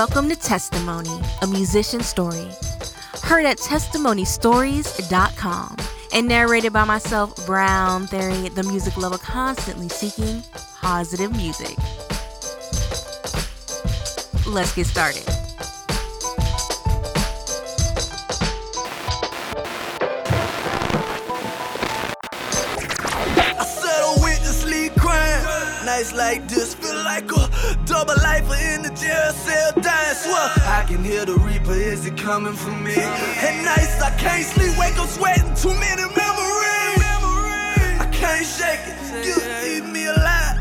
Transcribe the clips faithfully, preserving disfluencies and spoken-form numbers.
Welcome to Testimony, a musician's story. Heard at testimony stories dot com and narrated by myself, Brown Thierry, the music lover constantly seeking positive music. Let's get started. I settle with the sleep crime. Nights like this feel like a double lifer in the jail cell dying. Swear I can hear the reaper, is it coming for me? At nights I can't sleep, wake up sweating, too many memories. I can't shake it, you eat me alive.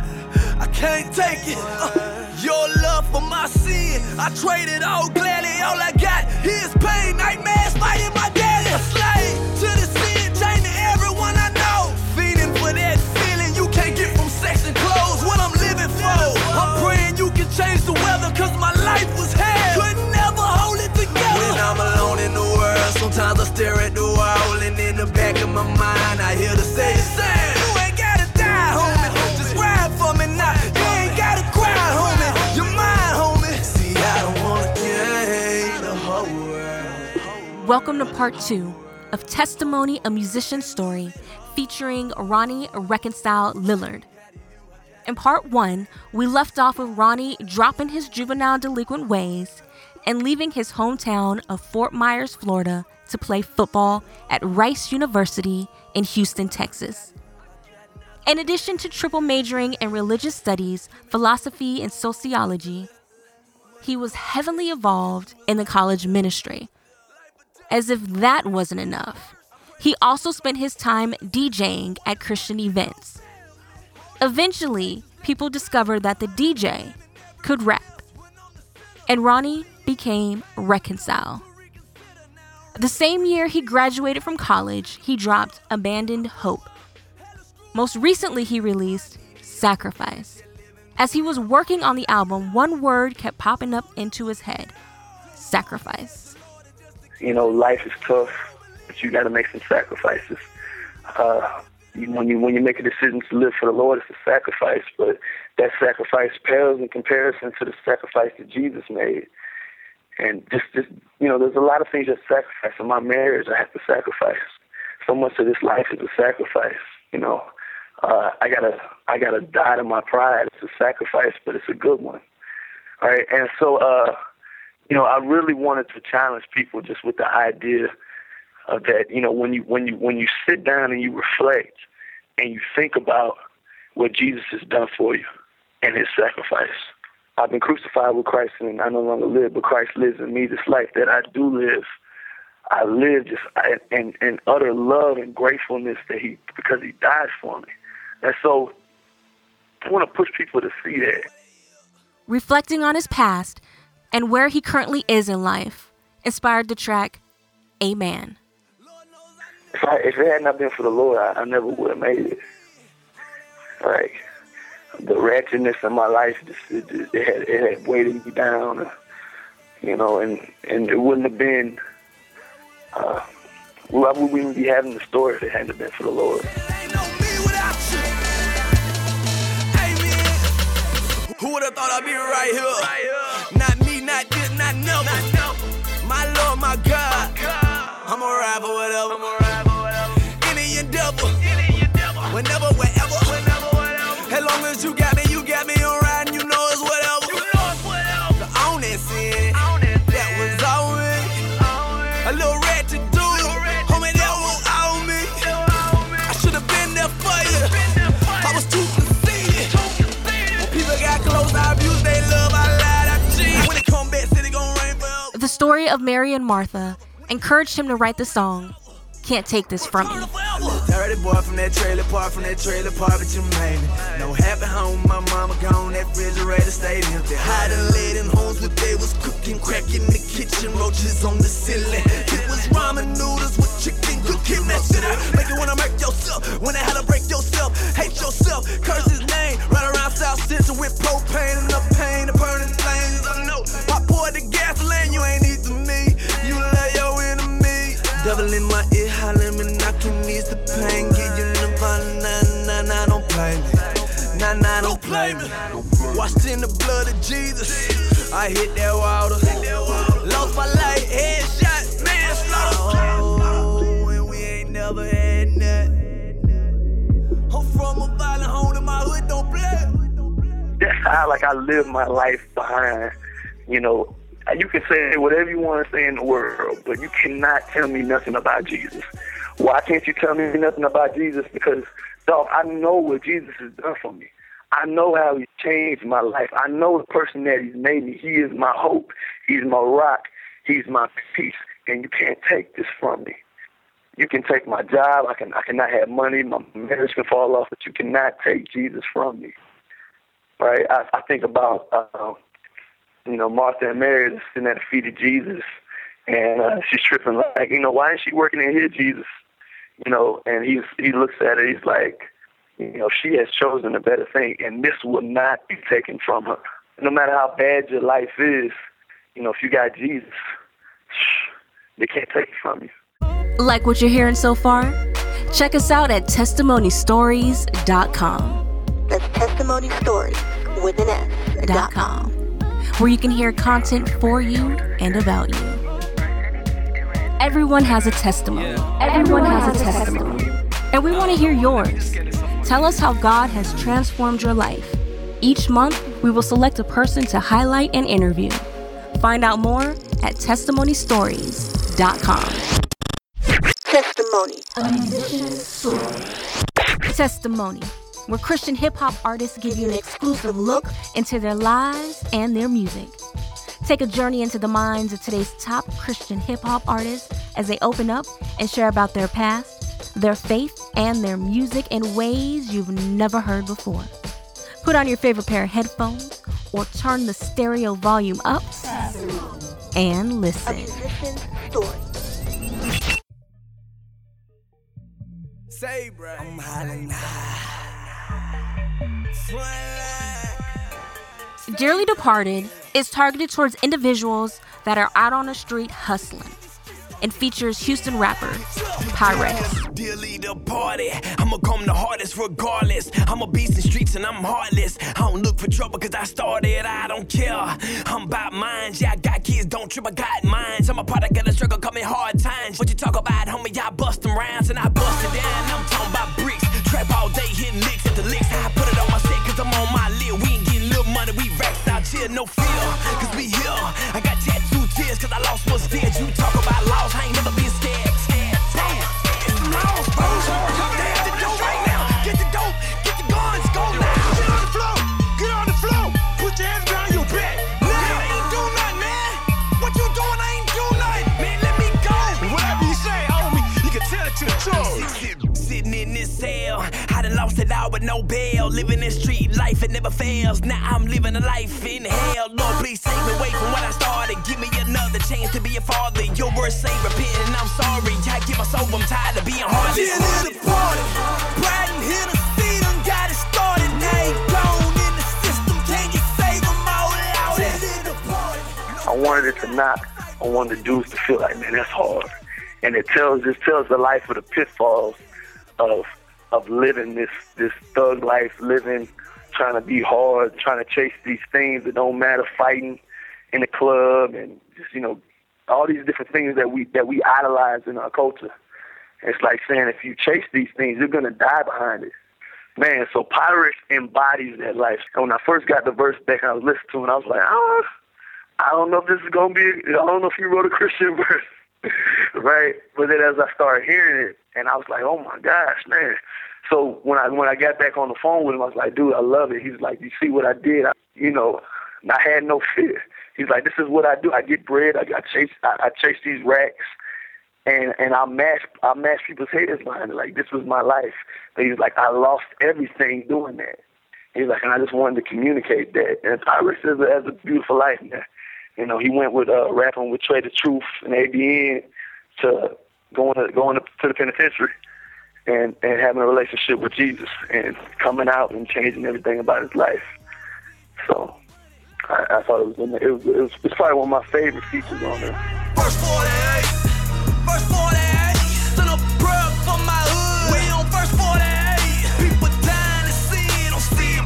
I can't take it. Uh, Your love for my sin, I traded all gladly. All I got is pain, nightmares, fighting my daddy. Slave to the sin, chained to everyone I know. Feeding for that feeling you can't get from sex and clothes. What I'm living for, I'm praying you can change the weather, cause my life was hell. Could never hold it together. When I'm alone in the world, sometimes I stare at the wall, and in the back of my mind, I hear the say the same. You ain't gotta die, homie, just ride for me now. You ain't gotta cry, homie. Welcome to part two of Testimony, a Musician's Story, featuring Ronnie Reconcile Lillard. In part one, we left off with Ronnie dropping his juvenile delinquent ways and leaving his hometown of Fort Myers, Florida, to play football at Rice University in Houston, Texas. In addition to triple majoring in religious studies, philosophy, and sociology, he was heavily involved in the college ministry. As if that wasn't enough, he also spent his time DJing at Christian events. Eventually, people discovered that the D J could rap, and Ronnie became Reconcile. The same year he graduated from college, he dropped Abandoned Hope. Most recently, he released Sacrifice. As he was working on the album, one word kept popping up into his head: sacrifice. You know, life is tough, but you got to make some sacrifices. Uh, you, when you when you make a decision to live for the Lord, it's a sacrifice, but that sacrifice pales in comparison to the sacrifice that Jesus made. And just, just you know, there's a lot of things that sacrifice. In my marriage, I have to sacrifice. So much of this life is a sacrifice. You know, uh, I gotta I gotta die to my pride. It's a sacrifice, but it's a good one. All right, and so. Uh, You know, I really wanted to challenge people just with the idea of that, you know, when you when you when you sit down and you reflect and you think about what Jesus has done for you and his sacrifice. I've been crucified with Christ and I no longer live, but Christ lives in me. This life that I do live, I live just in, in utter love and gratefulness that he because he died for me. And so I want to push people to see that. Reflecting on his past and where he currently is in life inspired the track, A Man. If, I, if it had not been for the Lord, I, I never would have made it. Like, the ratchetness of my life, just, it, it, had, it had weighted me down, you know, and, and it wouldn't have been, uh, why would we be having the story if it hadn't been for the Lord? Who would have thought I'd be right here? Right here. Not me, not this, not never. Not never. My Lord, my God. My God. I'm a ride for whatever. I'm a ride for whatever. Any endeavor. Any endeavor. Whenever, wherever. Whenever, whatever. As long as you got me, you got me on ride, and you know it's whatever. You know it's whatever. The onus in it. Honest that in. Was on me. A little rat to do. Homie, that was on me. I should have been there for you. I was too The story of Mary and Martha encouraged him to write the song, Can't Take This From Me. Dirty boy from that trailer park, from that trailer park, but you made it. No happy home, my mama gone, that refrigerator stayed empty. Hiding lead in homes where they was cooking, crack in the kitchen, roaches on the ceiling. It was ramen noodles with chicken cooking, that shit up. Make it wanna make yourself, when it had to break yourself, hate yourself, curse his name. Run around South Central with propane and the pain, the burning flames, I know. I poured the gasoline, you ain't need to me, you love your enemy. Devil in my ear, hollering, knocking, needs the pain. Get you the violin, nah, nah, nah, don't play me. Nah, nah, don't play me. Washed in the blood of Jesus. I hit that water. Lost my life, headshot, manslaughter. Oh, and we ain't never had nothing. I'm from a violent home and my hood don't play. That's how, like, I live my life behind, you know. You can say whatever you want to say in the world, but you cannot tell me nothing about Jesus. Why can't you tell me nothing about Jesus? Because, dog, I know what Jesus has done for me. I know how He changed my life. I know the person that He's made me. He is my hope. He's my rock. He's my peace. And you can't take this from me. You can take my job. I can. I cannot have money. My marriage can fall off, but you cannot take Jesus from me. Right? I, I think about... Uh, You know, Martha and Mary is sitting at the feet of Jesus, and uh, she's tripping like, you know, why is she working in here, Jesus? You know, and he's, he looks at her, he's like, you know, she has chosen a better thing, and this will not be taken from her. No matter how bad your life is, you know, if you got Jesus, they can't take it from you. Like what you're hearing so far? Check us out at testimony stories dot com. That's testimony stories with an S dot com. Where you can hear content for you and about you. Everyone has a testimony. Everyone has a testimony. And we want to hear yours. Tell us how God has transformed your life. Each month, we will select a person to highlight and interview. Find out more at testimony stories dot com. Testimony. A musician's story. Testimony. Where Christian hip-hop artists give you an exclusive look into their lives and their music. Take a journey into the minds of today's top Christian hip-hop artists as they open up and share about their past, their faith, and their music in ways you've never heard before. Put on your favorite pair of headphones or turn the stereo volume up and listen. Say, bro, I'm hollering high. Dearly Departed is targeted towards individuals that are out on the street hustling and features Houston rapper Pirate. Dearly Departed, I'ma come the hardest regardless. I'm a beast in streets and I'm heartless. I don't look for trouble cause I started, I don't care. I'm about mines, yeah, I got kids, don't trip, I got mines. I'm a product of the struggle, coming hard times. What you talk about, homie, I bust them rounds and I bust it down. I'm talking about bricks, trap all day, hitting licks at the licks. I put it on my set cause I'm on my lid. We ain't getting little money, we racks out here, no fear cause we here. I got tattoo tears cause I lost what's dead. You talk about loss, I ain't never been scared. With no bail, living in street life, it never fails. Now I'm living a life in hell. Lord, please save me away from what I started. Give me another chance to be a father. Your words say repent, and I'm sorry. I give my soul, I'm tired of being heartless. Dearly Departed, pride and Hennessy done got it started. They gone in the system, can you save them all out? I wanted it to knock. I wanted the dudes to feel like, man, that's hard. And it tells, this tells the life of the pitfalls of of living this, this thug life, living, trying to be hard, trying to chase these things that don't matter, fighting in the club and just, you know, all these different things that we that we idolize in our culture. And it's like saying if you chase these things, you're going to die behind it. Man, so Pirates embodies that life. And when I first got the verse back, I was listening to it, and I was like, ah, I don't know if this is going to be, I don't know if you wrote a Christian verse. Right, but then as I started hearing it, and I was like, "Oh my gosh, man!" So when I when I got back on the phone with him, I was like, "Dude, I love it." He's like, "You see what I did? I, you know, I had no fear." He's like, "This is what I do. I get bread. I, I chase. I, I chase these racks, and and I mash. I mash people's heads behind it. Like this was my life." But he's like, "I lost everything doing that." He's like, "And I just wanted to communicate that." And Pirates is a, has a beautiful life, man. You know, he went with uh, rapping with Trae the Truth and A B N to going to going to, to the penitentiary and, and having a relationship with Jesus and coming out and changing everything about his life. So I, I thought it was, it was it was it's probably one of my favorite features on there. First forty-eight, First forty-eight, send a prayer for my hood. We on First forty-eight, people dying to see it, I'm seeing.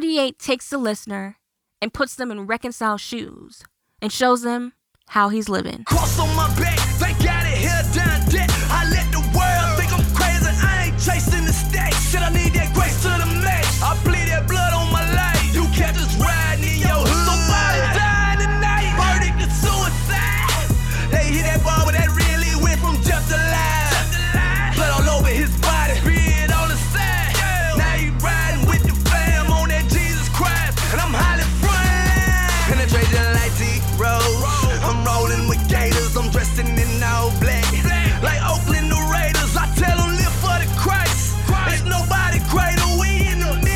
forty-eight takes the listener and puts them in Reconcile's shoes and shows them how he's living. Cross on my back, they got it here, done dead. I let the world think I'm crazy, I ain't chasing the stacks. Said I need that grace to the max, I bleed that blood on my life. You can't just ride in your hood, somebody dying tonight. Verdict is suicide, they hit that ball but that really went from death to life. Blood all over his body, being on the side. Now you riding with the fam on that Jesus Christ, and I'm hollering frontline. Penetrating like deep road. I'm rolling with gators, I'm dressing in all black. Like Oakland, the Raiders, I tell them live for the Christ. There's nobody greater, we in the middle of the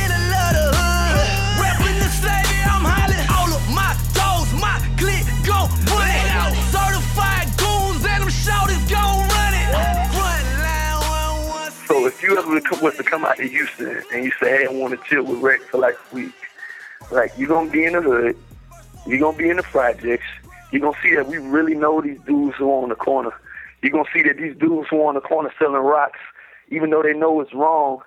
hood. Reppin' the Savior, I'm hollering. All of my dogs, my clique gon' run it out. Certified goons and them shorties gon' run it. Front line, one, one, six. So if you ever was to come out to Houston and you say, hey, I want to chill with Rex for like a week, like, you're going to be in the hood, you're going to be in the projects, you're going to see that we really know these dudes who are on the corner. You're going to see that these dudes who are on the corner selling rocks, even though they know it's wrong,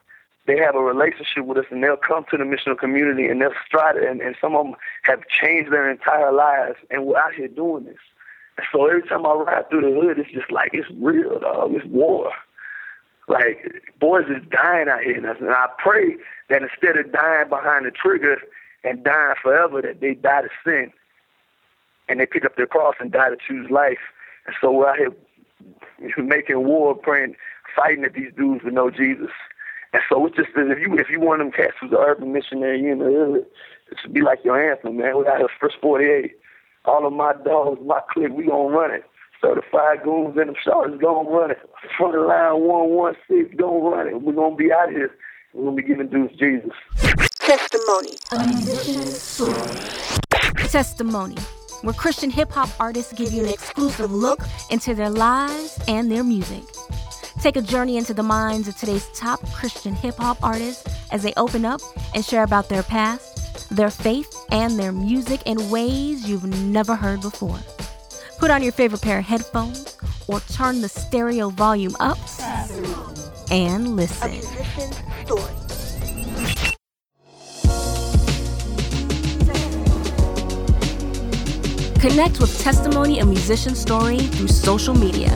they have a relationship with us, and they'll come to the missional community, and they'll strive, and, and some of them have changed their entire lives, and we're out here doing this. And so every time I ride through the hood, it's just like, it's real, dog. It's war. Like, boys is dying out here. And I pray that instead of dying behind the trigger and dying forever, that they die to sin. And they pick up their cross and die to choose life. And so we're out here making war, praying, fighting at these dudes with no Jesus. And so it's just, if you if you want them cats who's an urban missionary, you know, it should be like your anthem, man. We're out here, First forty-eight. All of my dogs, my clique, we gonna run it. Certified goons and them shorties gonna run it. Front of line one one six gonna run it. We're gonna be out here. We're gonna be giving dudes Jesus. Testimony. Testimony. Where Christian hip-hop artists give you an exclusive look into their lives and their music. Take a journey into the minds of today's top Christian hip-hop artists as they open up and share about their past, their faith, and their music in ways you've never heard before. Put on your favorite pair of headphones or turn the stereo volume up and listen. Connect with Testimony, a Musician's Story, through social media.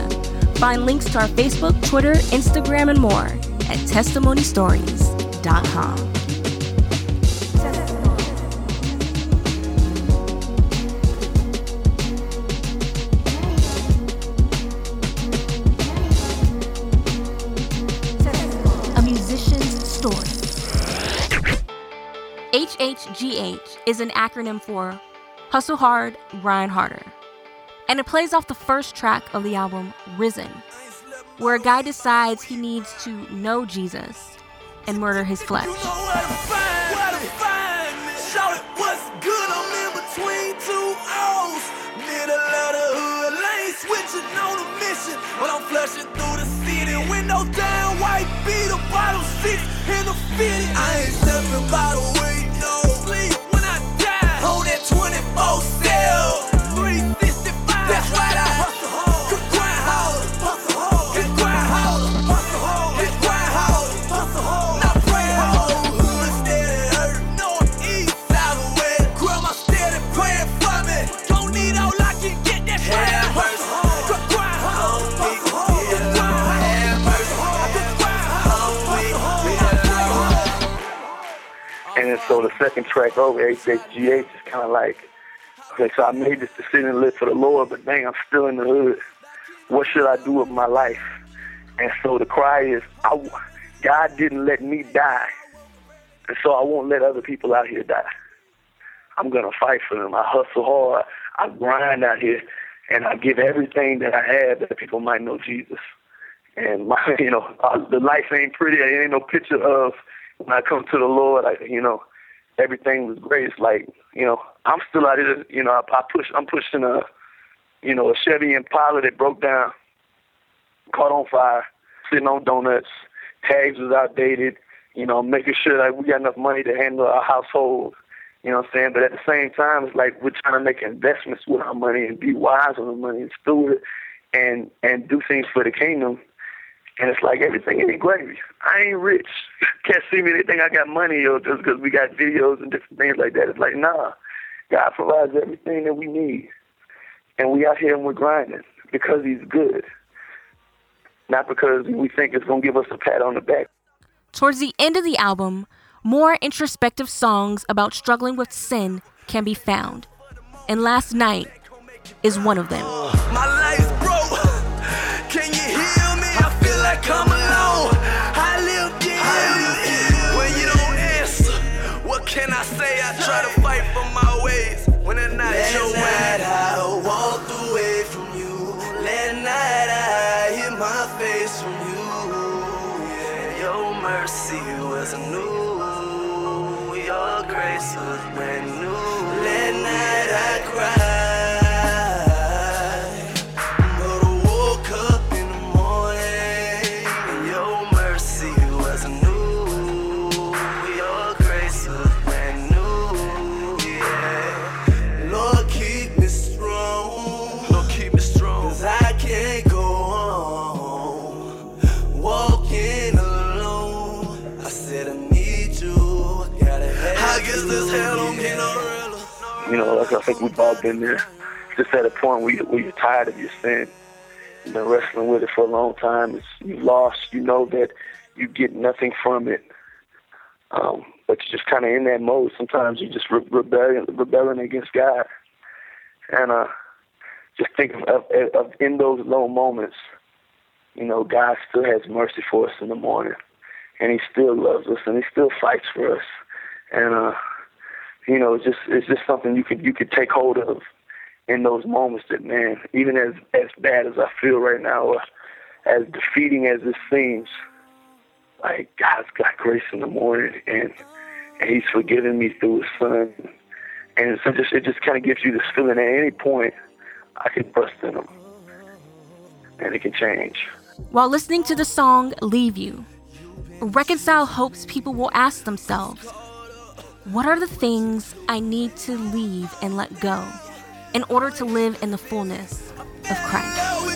Find links to our Facebook, Twitter, Instagram, and more at Testimony Stories dot com. A Musician's Story. H H G H is an acronym for Hustle Hard, Ryan Harder. And it plays off the first track of the album, Risen, where a guy decides he needs to know Jesus and murder his flesh. You know where to find me, where to find me. Shout it, what's good, I'm in between two O's. Middle of the hood, lane switching on a mission. But I'm flushing through the city, window down, white beat, a bottle six in the fifty. I ain't stepping by the way, no sleep. Hold that twenty-four still, three sixty-five, that's right, I hustle hard, it's grindhouse, hustle hard, it's grindhouse, hustle hard, it's grindhouse, hustle hard, not pray hard, hood steady, hurt, north, east, south, west, grandma steady, praying for me, don't need all I can get, that's right, I hustle hard, it's grindhouse, hustle hard, it's grindhouse, hustle hard, and then so the second track over, H H G H, kind of like, okay, so I made this decision to live for the Lord, but dang, I'm still in the hood. What should I do with my life? And so the cry is, I, God didn't let me die, and so I won't let other people out here die. I'm going to fight for them. I hustle hard. I grind out here, and I give everything that I have that people might know Jesus. And, my, you know, the life ain't pretty. There ain't no picture of when I come to the Lord, I, you know, everything was great. It's like, you know, I'm still out here, you know, I, I push, I'm pushing a, you know, a Chevy Impala that broke down, caught on fire, sitting on donuts, tags was outdated, you know, making sure that we got enough money to handle our household, you know what I'm saying? But at the same time, it's like we're trying to make investments with our money and be wise with our money and steward it and, and do things for the kingdom. And it's like everything ain't gravy. I ain't rich. can't see me. They think I got money or just because we got videos and different things like that. It's like, nah, God provides everything that we need. And we out here and we're grinding because he's good, not because we think it's going to give us a pat on the back. Towards the end of the album, more introspective songs about struggling with sin can be found. And Last Night is one of them. My life's broke. Can you hear me? I feel like I'm alone. I live dead. When you don't answer, what can I say? I try to fight for my ways. When I'm not your way. Let night I walk away from you. Let night I hit my face from you. Yeah, your mercy was new. Your grace was brand new. Let night I cry. You know, like I think we've all been there. Just at a point where, you, where you're tired of your sin. You've been wrestling with it for a long time. It's, you lost. You know that you get nothing from it. Um, but you're just kind of in that mode. Sometimes you're just re- rebelling, rebelling against God. And uh, just think of, of, of in those low moments, you know, God still has mercy for us in the morning. And he still loves us. And he still fights for us. And, uh, You know, it's just it's just something you could you could take hold of in those moments that, man, even as, as bad as I feel right now, or as defeating as it seems, like God's got grace in the morning, and and he's forgiven me through his son. And so just it just kind of gives you this feeling at any point I can bust in him, and it can change. While listening to the song Leave You, Reconcile hopes people will ask themselves, what are the things I need to leave and let go in order to live in the fullness of Christ? I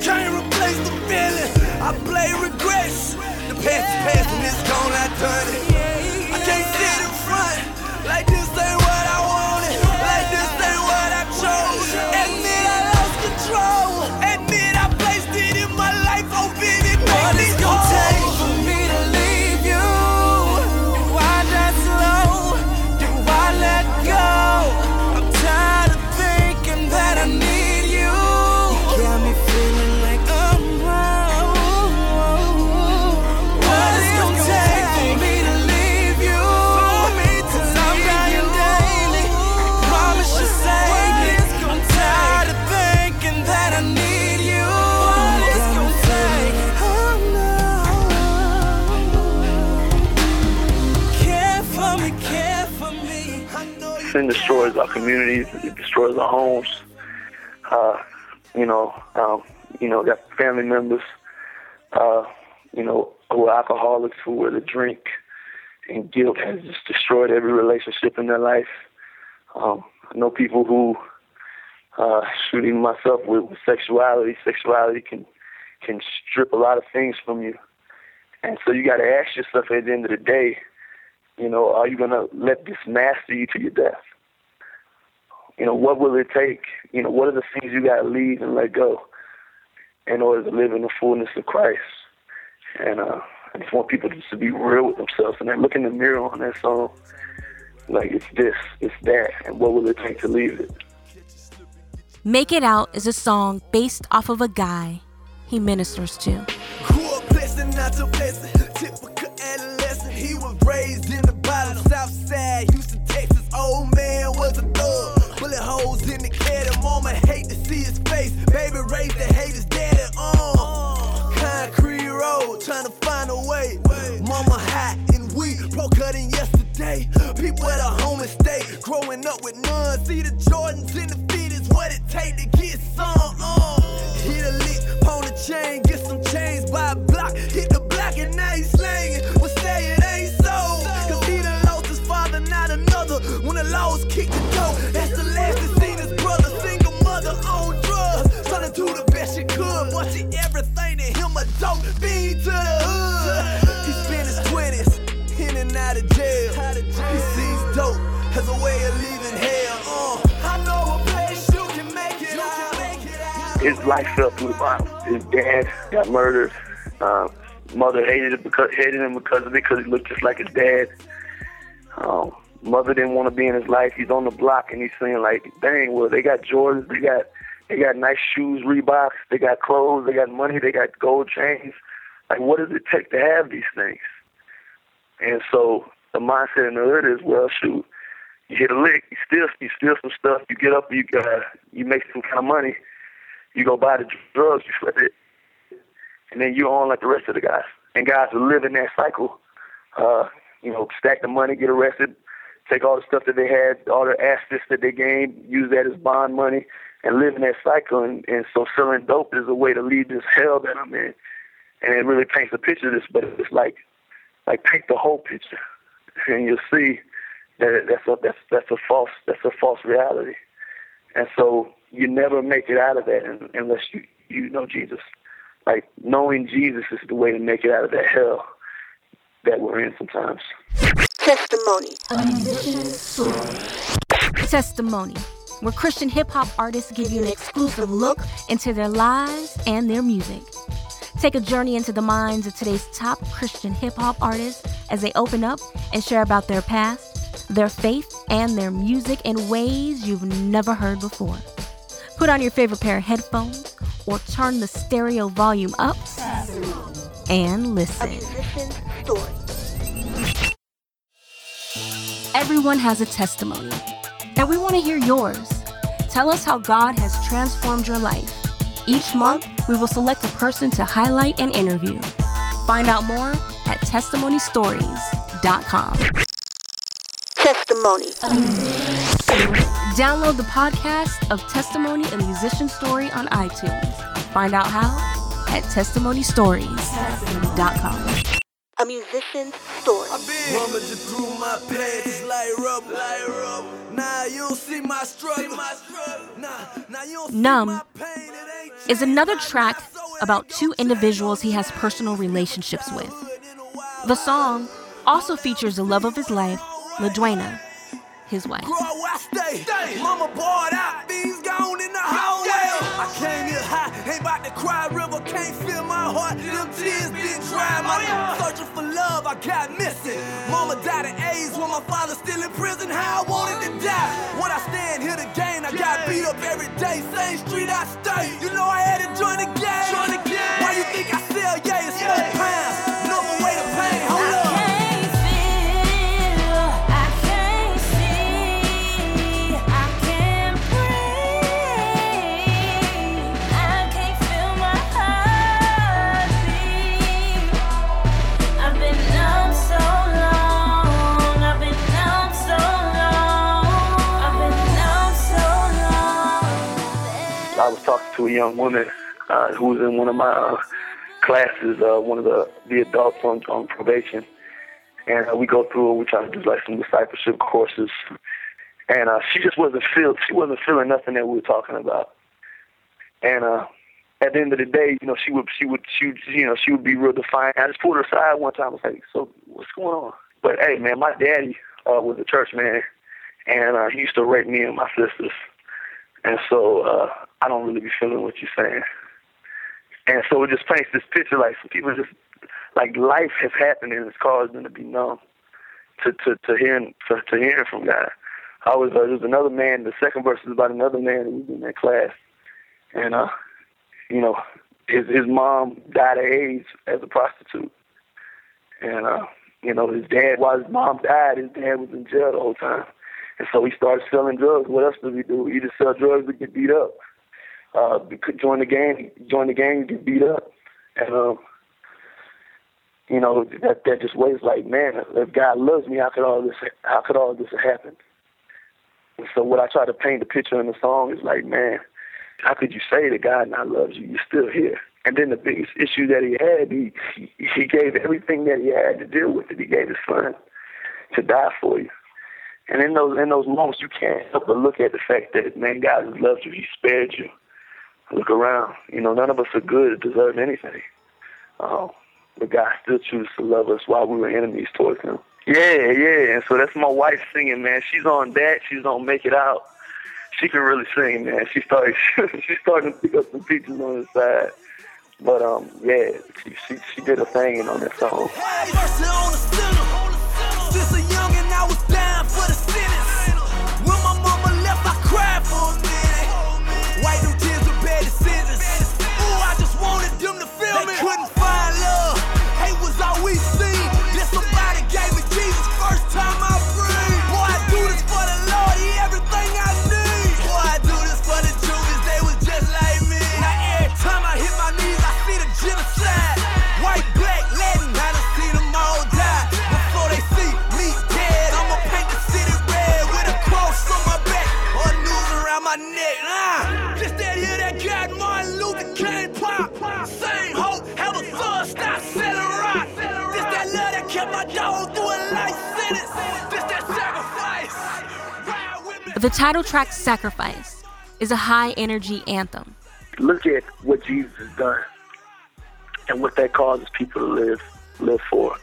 can't replace the feeling. I play regrets. The past past and it's gone, I done it. I can't sit in front. Like this ain't what I wanted. Like this ain't what I chose. Admit I lost control. Admit I placed it in my life. Open it, what it's gonna take for me to leave you. Sin destroys our communities. It destroys our homes. Uh, you know, um, you know, got family members, uh, you know, who are alcoholics, who were to drink, and guilt has just destroyed every relationship in their life. Um, I know people who, uh, shooting myself with, with sexuality. Sexuality can can strip a lot of things from you, and so you got to ask yourself at the end of the day. You know, are you going to let this master you to your death? You know, what will it take? You know, what are the things you got to leave and let go in order to live in the fullness of Christ? And uh, I just want people just to be real with themselves and then look in the mirror on that song. Like, it's this, it's that, and what will it take to leave it? Make It Out is a song based off of a guy he ministers to. He was raised in the bottom, south side, Houston, Texas. Old man was a thug. Bullet holes in the head. A moment, hate to see his face. Baby raised the haters dead and on. Concrete road, trying to find a way. Mama hot and weak, bro cutting yesterday. People at a home estate, growing up with none. See the Jordans in the feet is what it take to get some on. Hit a lick, pawn a chain, get some chains by a block. Hit the block and now he's slanging. We'll say it ain't so. Cause he done lost his father, not another. When the laws kick the door, that's the last he seen his brother. Single mother on drugs, trying to do the best she could. But she everything to him a dope, feed to the hood. He spent his out of jail. He sees dope as a way of leaving hell. Uh, I know a place you can make it out. His life fell through the bottom. His dad got murdered. Uh, mother hated him because hated him because of it because he looked just like his dad. Um, mother didn't want to be in his life. He's on the block and he's saying like, dang, well, they got Jordans, they got they got nice shoes, Reeboks, they got clothes, they got money, they got gold chains. Like, what does it take to have these things? And so the mindset in the hood is, well, shoot, you hit a lick, you steal, you steal some stuff, you get up, you uh, you make some kind of money, you go buy the drugs, you flip it, and then you're on like the rest of the guys. And guys are living that cycle, uh, you know, stack the money, get arrested, take all the stuff that they had, all the assets that they gained, use that as bond money, and live in that cycle. And, and so selling dope is a way to leave this hell that I'm in. And it really paints a picture of this, but it's like, like paint the whole picture, and you'll see that that's a that's that's a false that's a false reality. And so you never make it out of that unless you you know Jesus. Like, knowing Jesus is the way to make it out of that hell that we're in sometimes. Testimony. Testimony, where Christian hip-hop artists give you an exclusive look into their lives and their music. Take a journey into the minds of today's top Christian hip-hop artists as they open up and share about their past, their faith, and their music in ways you've never heard before. Put on your favorite pair of headphones or turn the stereo volume up and listen. Everyone has a testimony, and we want to hear yours. Tell us how God has transformed your life. Each month, we will select a person to highlight and interview. Find out more at Testimony Stories dot com. Testimony. Download the podcast of Testimony, a Musician Story on iTunes. Find out how at Testimony Stories dot com. A musician's story. Mama just threw my pants like rubber, like rubber. Now you don't see my struggle. Numb is another track about two individuals he has personal relationships with. The song also features the love of his life, LaDwayna, his wife. I was talking to a young woman uh, who was in one of my uh, classes, uh, one of the, the adults on, on probation. And uh, we go through, we try to do like some discipleship courses. And uh, she just wasn't feel, she wasn't feeling nothing that we were talking about. And uh, at the end of the day, you know, she would, she would, she, you know, she would be real defiant. I just pulled her aside one time. I was like, "So what's going on?" But hey, man, my daddy uh, was a church man, and uh, he used to rape me and my sisters. And so uh, I don't really be feeling what you're saying. And so it just paints this picture like some people just, like life has happened and it's caused them to be numb to to, to hearing to, to hearing from God. I was, uh, there's another man, the second verse is about another man who was in that class. And, uh, you know, his, his mom died of AIDS as a prostitute. And, uh, you know, his dad, while his mom died, his dad was in jail the whole time. And so he started selling drugs. What else does he do? He just sell drugs to get beat up. Uh, join the gang, join the gang, get beat up. And, um, you know, that, that just weighs like, man, if God loves me, how could all this, how could all this have happened? And so what I try to paint the picture in the song is like, man, how could you say that God not loves you? You're still here. And then the biggest issue that he had, he, he gave everything that he had to deal with it. He gave his son to die for you. And in those in those moments, you can't help but look at the fact that, man, God has loved you. He spared you. Look around. You know, none of us are good or deserve anything. Um, but God still chooses to love us while we were enemies towards him. Yeah, yeah. And so that's my wife singing, man. She's on that. She's on Make It Out. She can really sing, man. She started, she's starting to pick up some features on the side. But, um, yeah, she, she, she did her thing on that song. The title track, Sacrifice, is a high-energy anthem. Look at what Jesus has done and what that causes people to live live for.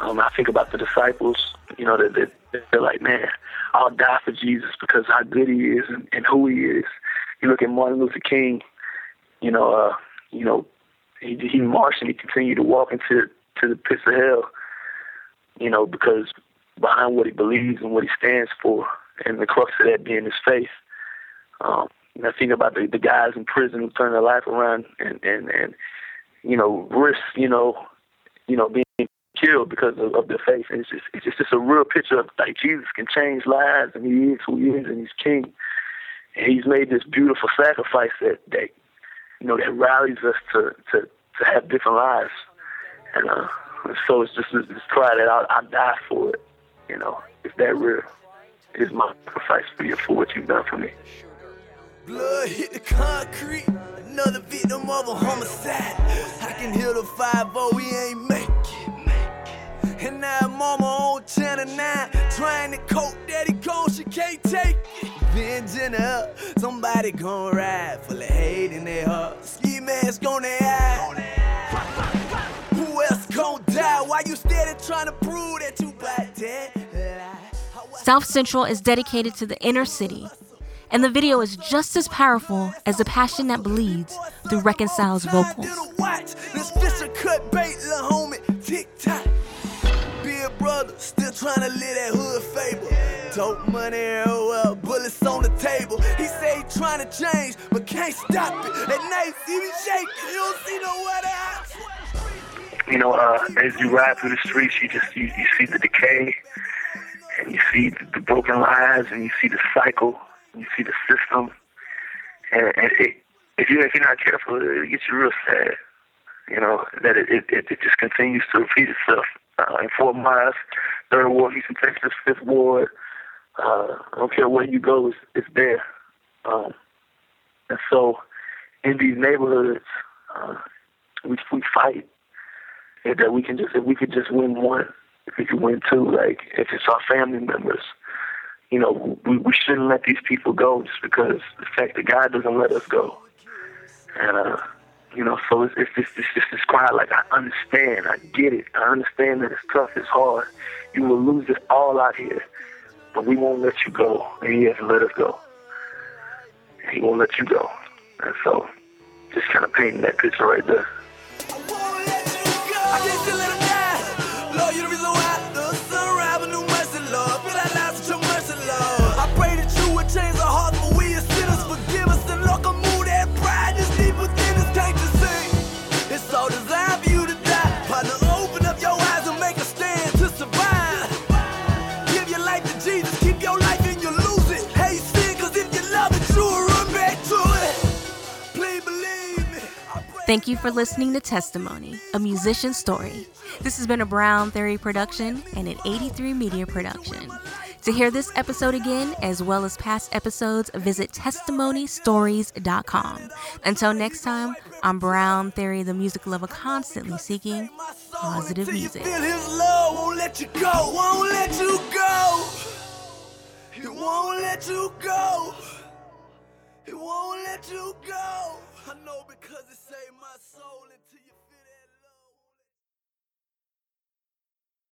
Um, I think about the disciples, you know, that they, they're like, man, I'll die for Jesus because how good he is and, and who he is. You look at Martin Luther King, you know, uh, you know, he, he marched and he continued to walk into to the pits of hell, you know, because behind what he believes and what he stands for, and the crux of that being his faith. Um, and I think about the, the guys in prison who turn their life around and, and, and you know, risk, you know, you know, being killed because of, of their faith. And it's just, it's just a real picture of, like, Jesus can change lives, and he is who he is, and he's king. And he's made this beautiful sacrifice that, that you know, that rallies us to, to, to have different lives. And uh, so it's just this cry that I'll, I'll die for it, you know. It's that real. Is my sacrifice for you for what you've done for me. Blood hit the concrete, another victim of a homicide. I can hear the five oh, we ain't make it. And now mama on channel nine, trying to cope, daddy gone, she can't take it. Vengeance up, somebody gon' ride, full of hate in their heart, ski mask on their eye. Who else gon' die? Why you steady trying to prove that you by dead? South Central is dedicated to the inner city, and the video is just as powerful as the passion that bleeds through Reconcile's vocals. You know, uh, as you ride through the streets, you just you, you see the decay. And you see the broken lives, and you see the cycle, and you see the system. And, and it, if, you, if you're not careful, it gets you real sad, you know, that it, it, it just continues to repeat itself. Uh, in Fort Myers, Third Ward, Houston, Texas, Fifth Ward, uh, I don't care where you go, it's, it's there. Um, and so in these neighborhoods, uh, we, we fight. And that we can just, if we could just win one, if we can win too, like, if it's our family members, you know, we, we shouldn't let these people go just because the fact that God doesn't let us go. And, uh, you know, so it's, it's, it's, it's just this cry, like, I understand, I get it, I understand that it's tough, it's hard. You will lose it all out here, but we won't let you go, and he hasn't let us go. He won't let you go. And so, just kind of painting that picture right there. Thank you for listening to Testimony, a musician's story. This has been a Brown Thierry production and an eighty-three Media production. To hear this episode again, as well as past episodes, visit Testimony Stories dot com. Until next time, I'm Brown Thierry, the music lover constantly seeking positive music. Feel his love, won't let you go, won't let you go. He won't let you go. He won't let you go. I know because it saved my soul.